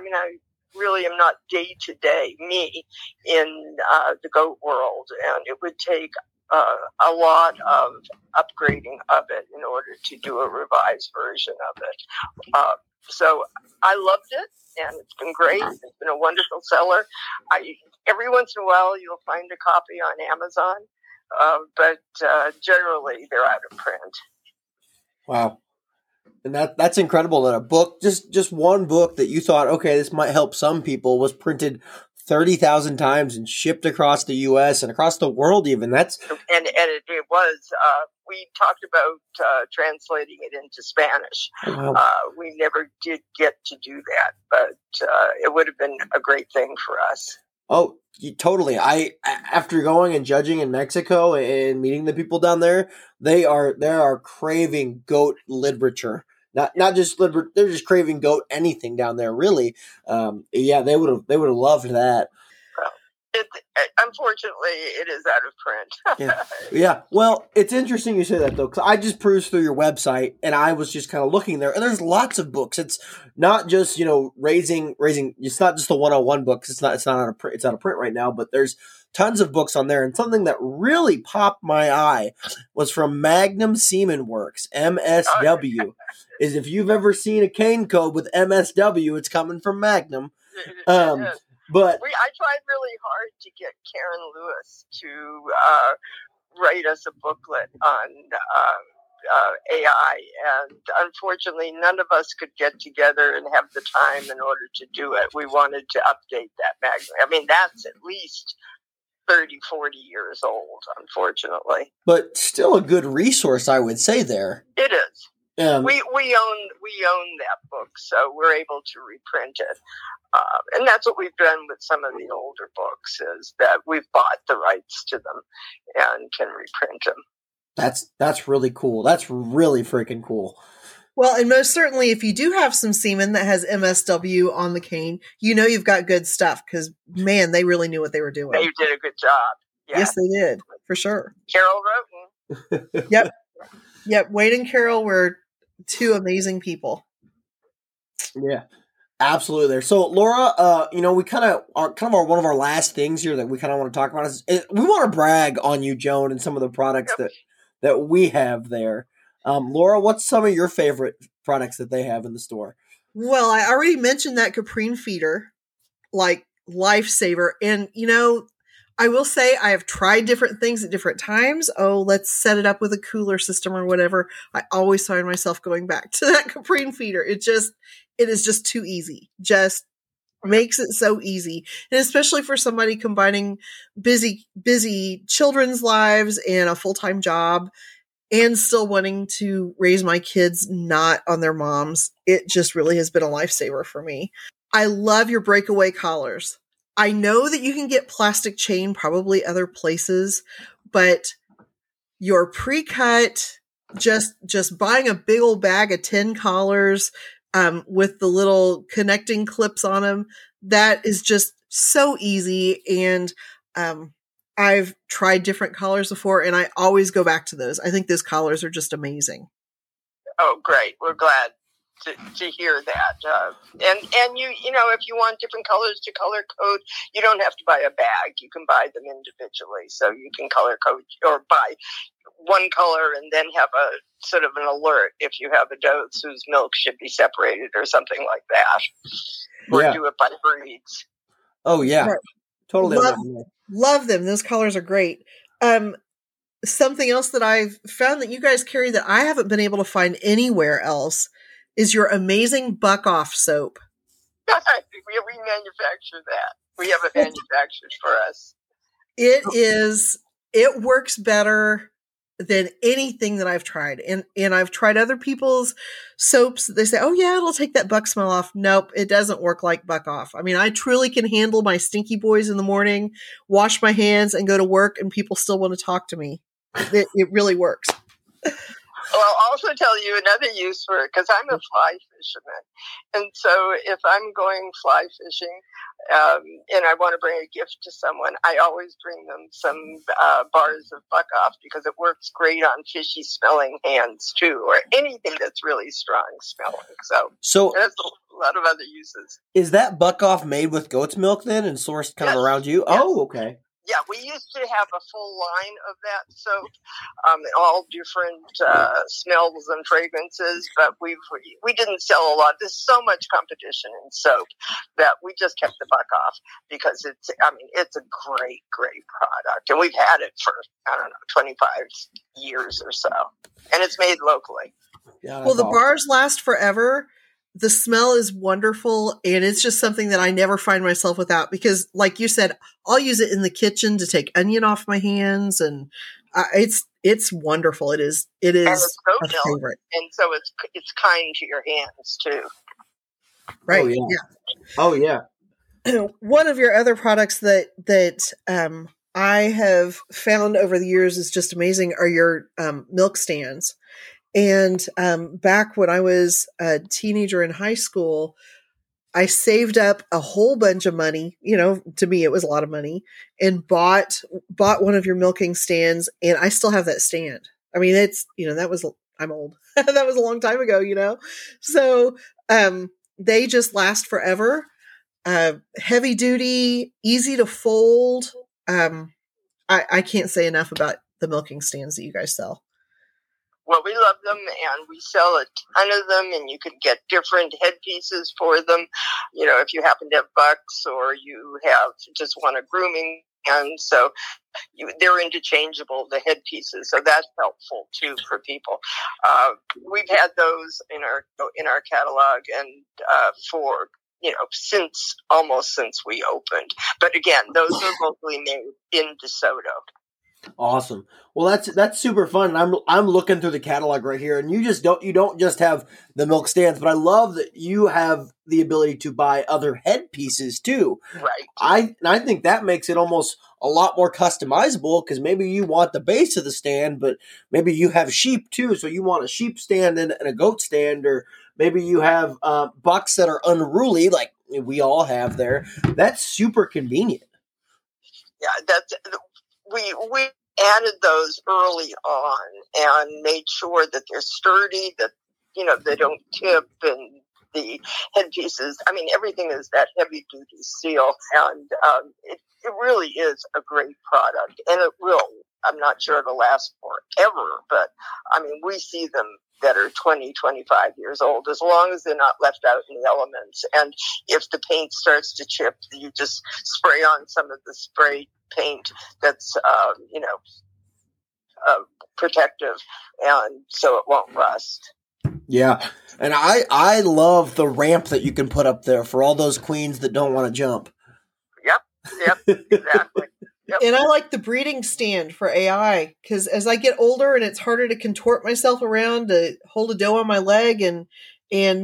really am not day-to-day me in the goat world, and it would take a lot of upgrading of it in order to do a revised version of it. So I loved it, and it's been great. It's been a wonderful seller. Every once in a while, you'll find a copy on Amazon, but generally they're out of print. Wow. And that's incredible that a book, just one book that you thought, okay, this might help some people, was printed 30,000 times and shipped across the U.S. and across the world even. It was. We talked about translating it into Spanish. Wow. We never did get to do that, but it would have been a great thing for us. Oh, totally. After going and judging in Mexico and meeting the people down there, they are craving goat literature. Not just liberal, they're just craving goat anything down there, really. They would have loved that. Unfortunately, it is out of print. Yeah. Well, it's interesting you say that, though, because I just perused through your website, and I was just kind of looking there, and there's lots of books. It's not just, raising. It's not just the 101 books. It's not out of print right now, but there's tons of books on there. And something that really popped my eye was from Magnum Semen Works, MSW. Is if you've ever seen a cane code with MSW, it's coming from Magnum. But I tried really hard to get Karen Lewis to write us a booklet on AI, and unfortunately, none of us could get together and have the time in order to do it. We wanted to update that magazine. I mean, that's at least 30, 40 years old, unfortunately. But still a good resource, I would say, there. It is. We own that book, so we're able to reprint it, and that's what we've done with some of the older books, is that we've bought the rights to them and can reprint them. That's really cool. That's really freaking cool. Well, and most certainly, if you do have some semen that has MSW on the cane, you've got good stuff, because man, they really knew what they were doing. They did a good job. Yeah. Yes, they did, for sure. Carol Roten. Yep. Wade and Carol were two amazing people. Yeah, absolutely. There. So, Laura, we kind of are one of our last things here that we kind of want to talk about is we want to brag on you, Joan, and some of the products that we have there. Laura, what's some of your favorite products that they have in the store? Well, I already mentioned that Caprine feeder, like lifesaver, and I will say I have tried different things at different times. Oh, let's set it up with a cooler system or whatever. I always find myself going back to that Caprine feeder. It is just too easy. Just makes it so easy. And especially for somebody combining busy children's lives and a full-time job and still wanting to raise my kids not on their moms. It just really has been a lifesaver for me. I love your breakaway collars. I know that you can get plastic chain probably other places, but your pre-cut, just buying a big old bag of 10 collars with the little connecting clips on them, that is just so easy. And I've tried different collars before, and I always go back to those. I think those collars are just amazing. Oh, great. We're glad to hear that, and you if you want different colors to color code, you don't have to buy a bag. You can buy them individually, so you can color code or buy one color and then have a sort of an alert if you have a dose whose milk should be separated or something like that, or do it by breeds. Oh yeah, right. Totally love them. Those colors are great. Something else that I've found that you guys carry that I haven't been able to find anywhere else is your amazing Buck-Off soap. We manufacture that. We have it manufactured for us. It works better than anything that I've tried. And I've tried other people's soaps. They say, oh yeah, it'll take that buck smell off. Nope, it doesn't work like Buck-Off. I mean, I truly can handle my stinky boys in the morning, wash my hands, and go to work, and people still want to talk to me. It really works. Well, I'll also tell you another use for it, because I'm a fly fisherman. And so if I'm going fly fishing and I want to bring a gift to someone, I always bring them some bars of Buck-Off, because it works great on fishy smelling hands too, or anything that's really strong smelling. So that's a lot of other uses. Is that Buck-Off made with goat's milk then and sourced kind of around you? Yes. Oh, okay. Yeah, we used to have a full line of that soap, all different smells and fragrances, but we didn't sell a lot. There's so much competition in soap that we just kept the Buck-Off, because it's a great, great product. And we've had it for, 25 years or so. And it's made locally. Yeah, well, the bars last forever. The smell is wonderful, and it's just something that I never find myself without, because like you said, I'll use it in the kitchen to take onion off my hands, and it's wonderful. It is and it's so favorite. And so it's kind to your hands too. Right. Oh, yeah. Oh yeah. One of your other products that I have found over the years is just amazing are your milk stands. And back when I was a teenager in high school, I saved up a whole bunch of money, you know, to me, it was a lot of money, and bought one of your milking stands. And I still have that stand. I mean, it's, you know, that was, I'm old. That was a long time ago, you know? So they just last forever. Heavy duty, easy to fold. I can't say enough about the milking stands that you guys sell. Well, we love them, and we sell a ton of them, and you can get different headpieces for them. You know, if you happen to have bucks or you have just want a grooming, and so they're interchangeable, the headpieces. So that's helpful too for people. We've had those in our catalog, and for, you know, almost since we opened. But again, those are locally made in DeSoto. Awesome. Well, that's super fun. And I'm looking through the catalog right here, and you don't just have the milk stands, but I love that you have the ability to buy other headpieces too. Right. I think that makes it almost a lot more customizable, because maybe you want the base of the stand, but maybe you have sheep too, so you want a sheep stand and a goat stand, or maybe you have bucks that are unruly, like we all have there. That's super convenient. Yeah, that's. We added those early on and made sure that they're sturdy, that, you know, they don't tip, and the headpieces. I mean, everything is that heavy duty seal, and it really is a great product, and it will. I'm not sure it'll last forever, but I mean, we see them that are 20, 25 years old, as long as they're not left out in the elements. And if the paint starts to chip, you just spray on some of the spray paint that's, protective, and so it won't rust. Yeah. And I love the ramp that you can put up there for all those queens that don't want to jump. Yep, exactly. Yep. And I like the breeding stand for AI, because as I get older and it's harder to contort myself around to hold a doe on my leg and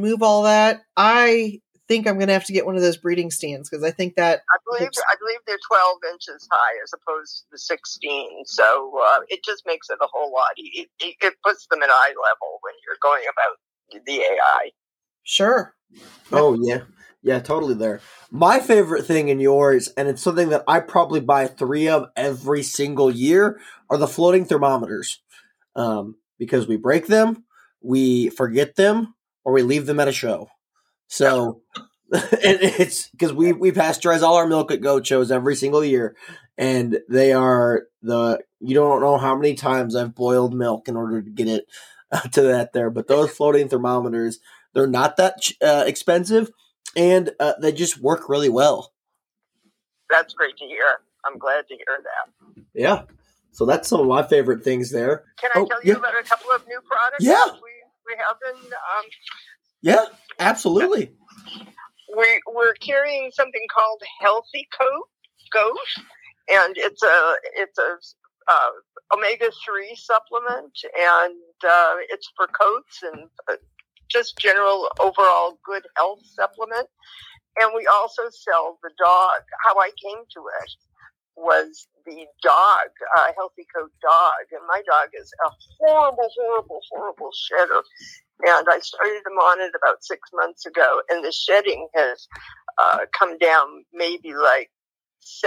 move all that, I think I'm going to have to get one of those breeding stands, because I think that I believe they're 12 inches high as opposed to the 16. So it just makes it a whole lot. It puts them at eye level when you're going about the AI. Sure. Oh, yeah. Yeah, totally there. My favorite thing in yours, and it's something that I probably buy 3 of every single year, are the floating thermometers. Because we break them, we forget them, or we leave them at a show. So it's because we pasteurize all our milk at goat shows every single year. And they are you don't know how many times I've boiled milk in order to get it to that there. But those floating thermometers, they're not that expensive. And they just work really well. That's great to hear. I'm glad to hear that. Yeah. So that's some of my favorite things there. Can I tell you about a couple of new products? Yeah. We have been. Yeah, absolutely. We're carrying something called Healthy Coat Goat, and it's a omega-3 supplement, and it's for coats and. Just general overall good health supplement. And we also sell the dog. How I came to it was the dog, Healthy Coat dog. And my dog is a horrible, horrible, horrible shedder. And I started him on it about 6 months ago. And the shedding has come down maybe like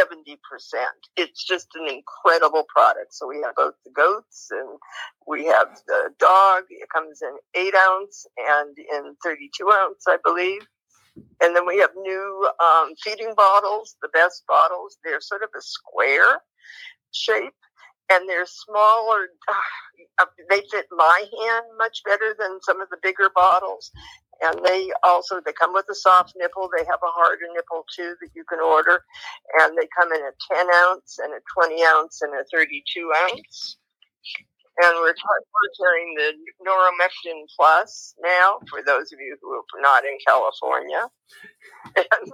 70%. It's just an incredible product. So we have both the goats and we have the dog. It comes in 8 ounce and in 32 ounce, I believe. And then we have new feeding bottles, the best bottles. They're sort of a square shape, and they're smaller. They fit my hand much better than some of the bigger bottles. And they come with a soft nipple. They have a harder nipple, too, that you can order. And they come in a 10 ounce and a 20 ounce and a 32 ounce. And we're carrying the Noromectin Plus now, for those of you who are not in California. And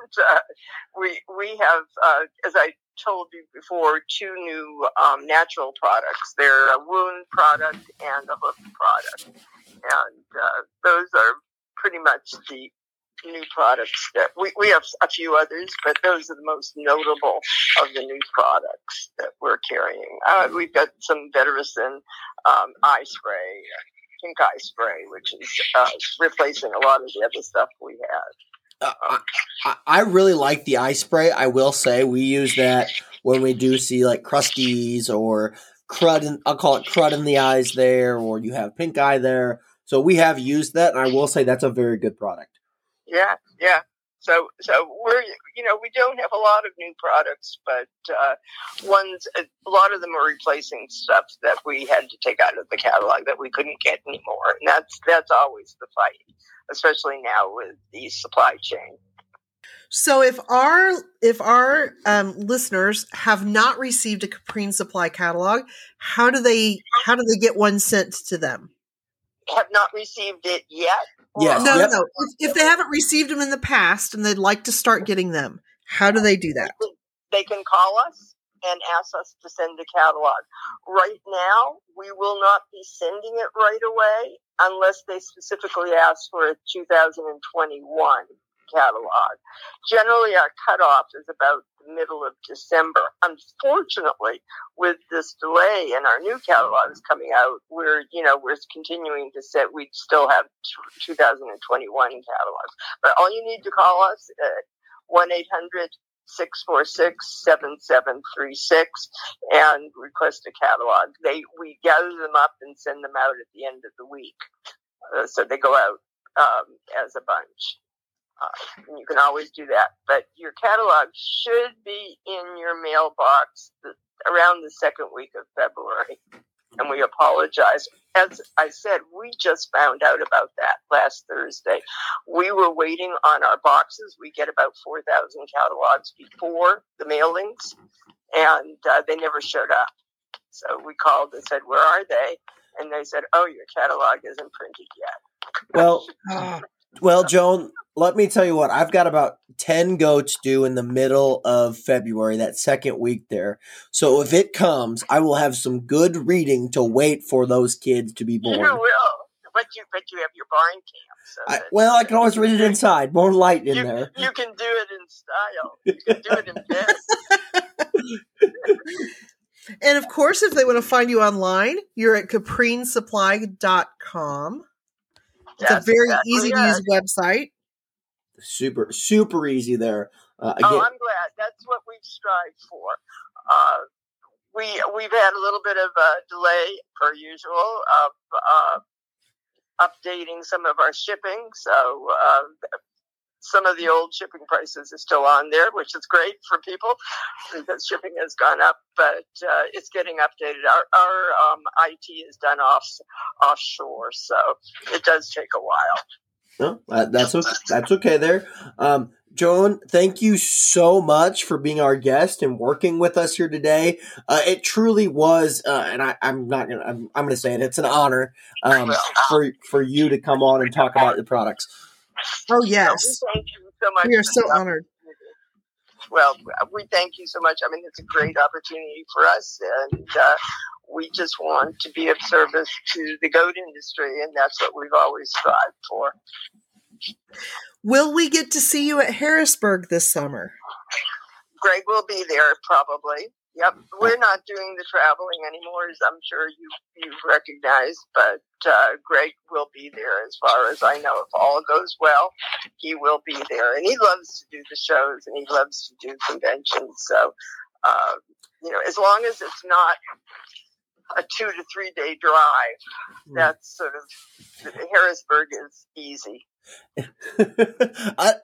we have, as I told you before, 2 new natural products. They're a wound product and a hoof product. And those are pretty much the new products that we have. A few others, but those are the most notable of the new products that we're carrying. We've got some Vetericyn eye spray, pink eye spray, which is replacing a lot of the other stuff we had. I really like the eye spray. I will say we use that when we do see like crusties or crud. I'll call it crud in the eyes there, or you have pink eye there. So we have used that, and I will say that's a very good product. Yeah, yeah. So we're, you know, we don't have a lot of new products, but a lot of them are replacing stuff that we had to take out of the catalog that we couldn't get anymore. And that's always the fight, especially now with the supply chain. So if our listeners have not received a Caprine Supply catalog, how do they get one sent to them? Have not received it yet. Yes. No, yep. No. If they haven't received them in the past and they'd like to start getting them, how do they do that? They can call us and ask us to send the catalog. Right now, we will not be sending it right away unless they specifically ask for a 2021 catalog. Generally, our cutoff is about the middle of December. Unfortunately, with this delay in our new catalogs coming out, we're continuing to set. We still have 2021 catalogs, but all you need to call us at 1-800-646-7736 and request a catalog. We gather them up and send them out at the end of the week, so they go out as a bunch. And you can always do that. But your catalog should be in your mailbox around the second week of February. And we apologize. As I said, we just found out about that last Thursday. We were waiting on our boxes. We get about 4,000 catalogs before the mailings, and they never showed up. So we called and said, "Where are they?" And they said, "Oh, your catalog isn't printed yet." Well, Joan, let me tell you what, I've got about 10 goats due in the middle of February, that second week there. So if it comes, I will have some good reading to wait for those kids to be born. You will, but you have your barn camp. I can always read it inside, more light in there. You can do it in style. You can do it in bed. And of course, if they want to find you online, you're at CaprineSupply.com. It's a very easy to use website. Super, super easy there. Again, I'm glad. That's what we've strived for. We've had a little bit of a delay, per usual, of updating some of our shipping. So some of the old shipping prices are still on there, which is great for people because shipping has gone up, but it's getting updated. Our IT is done offshore, so it does take a while. No, that's okay there. Joan, thank you so much for being our guest and working with us here today. It truly was, and I'm going to say it. It's an honor for you to come on and talk about the products. Oh yes, thank you so much. We are so honored. Well, we thank you so much. I mean, it's a great opportunity for us, and we just want to be of service to the goat industry, and that's what we've always strived for. Will we get to see you at Harrisburg this summer? Greg will be there, probably. Yep, we're not doing the traveling anymore, as I'm sure you've recognized, but Greg will be there, as far as I know. If all goes well, he will be there, and he loves to do the shows, and he loves to do conventions, so, as long as it's not a 2 to 3 day drive, that's sort of, Harrisburg is easy.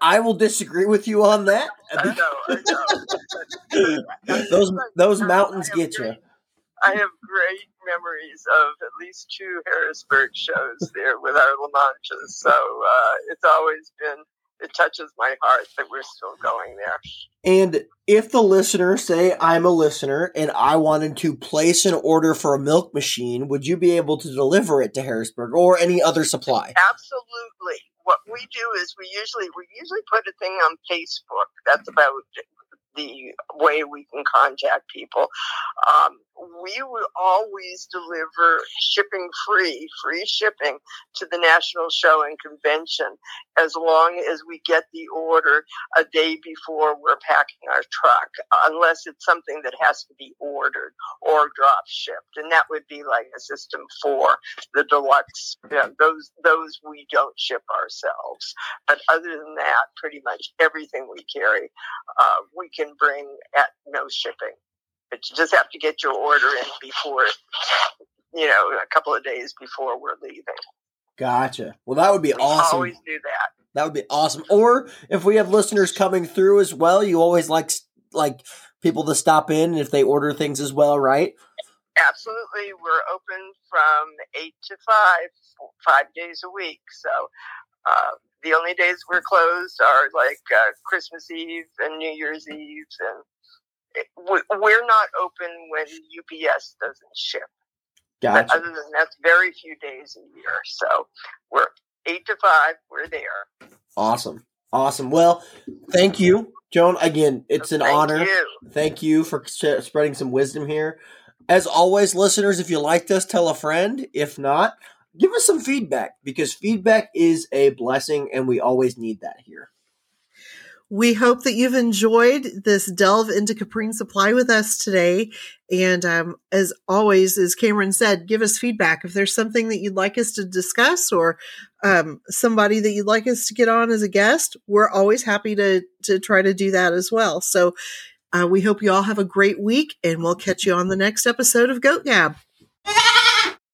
I will disagree with you on that. I know. Those mountains get you. I have great memories of at least 2 Harrisburg shows there with our La Manchas. So it's always been, it touches my heart that we're still going there. And if the listener, say I'm a listener and I wanted to place an order for a milk machine, would you be able to deliver it to Harrisburg or any other supply? Absolutely. What we do is we usually put a thing on Facebook. That's about the way we can contact people. we will always deliver shipping free shipping to the National Show and Convention as long as we get the order a day before we're packing our truck, unless it's something that has to be ordered or drop shipped. And that would be like a System 4, the deluxe, you know, those we don't ship ourselves. But other than that, pretty much everything we carry, we can bring at no shipping. But you just have to get your order in before, you know, a couple of days before we're leaving. Gotcha. Well, that would be awesome. Always do that. That would be awesome. Or if we have listeners coming through as well, you always like people to stop in if they order things as well, right? Absolutely. We're open from 8 to 5, 5 days a week. So the only days we're closed are like Christmas Eve and New Year's Eve, and we're not open when UPS doesn't ship. Gotcha. But other than that, very few days a year. So we're 8 to 5. We're there. Awesome. Well, thank you, Joan. Again, it's an honor. Thank you for spreading some wisdom here. As always, listeners, if you liked us, tell a friend. If not, give us some feedback, because feedback is a blessing, and we always need that here. We hope that you've enjoyed this delve into Caprine Supply with us today. And as always, as Cameron said, give us feedback. If there's something that you'd like us to discuss, or somebody that you'd like us to get on as a guest, we're always happy to try to do that as well. So we hope you all have a great week, and we'll catch you on the next episode of Goat Gab.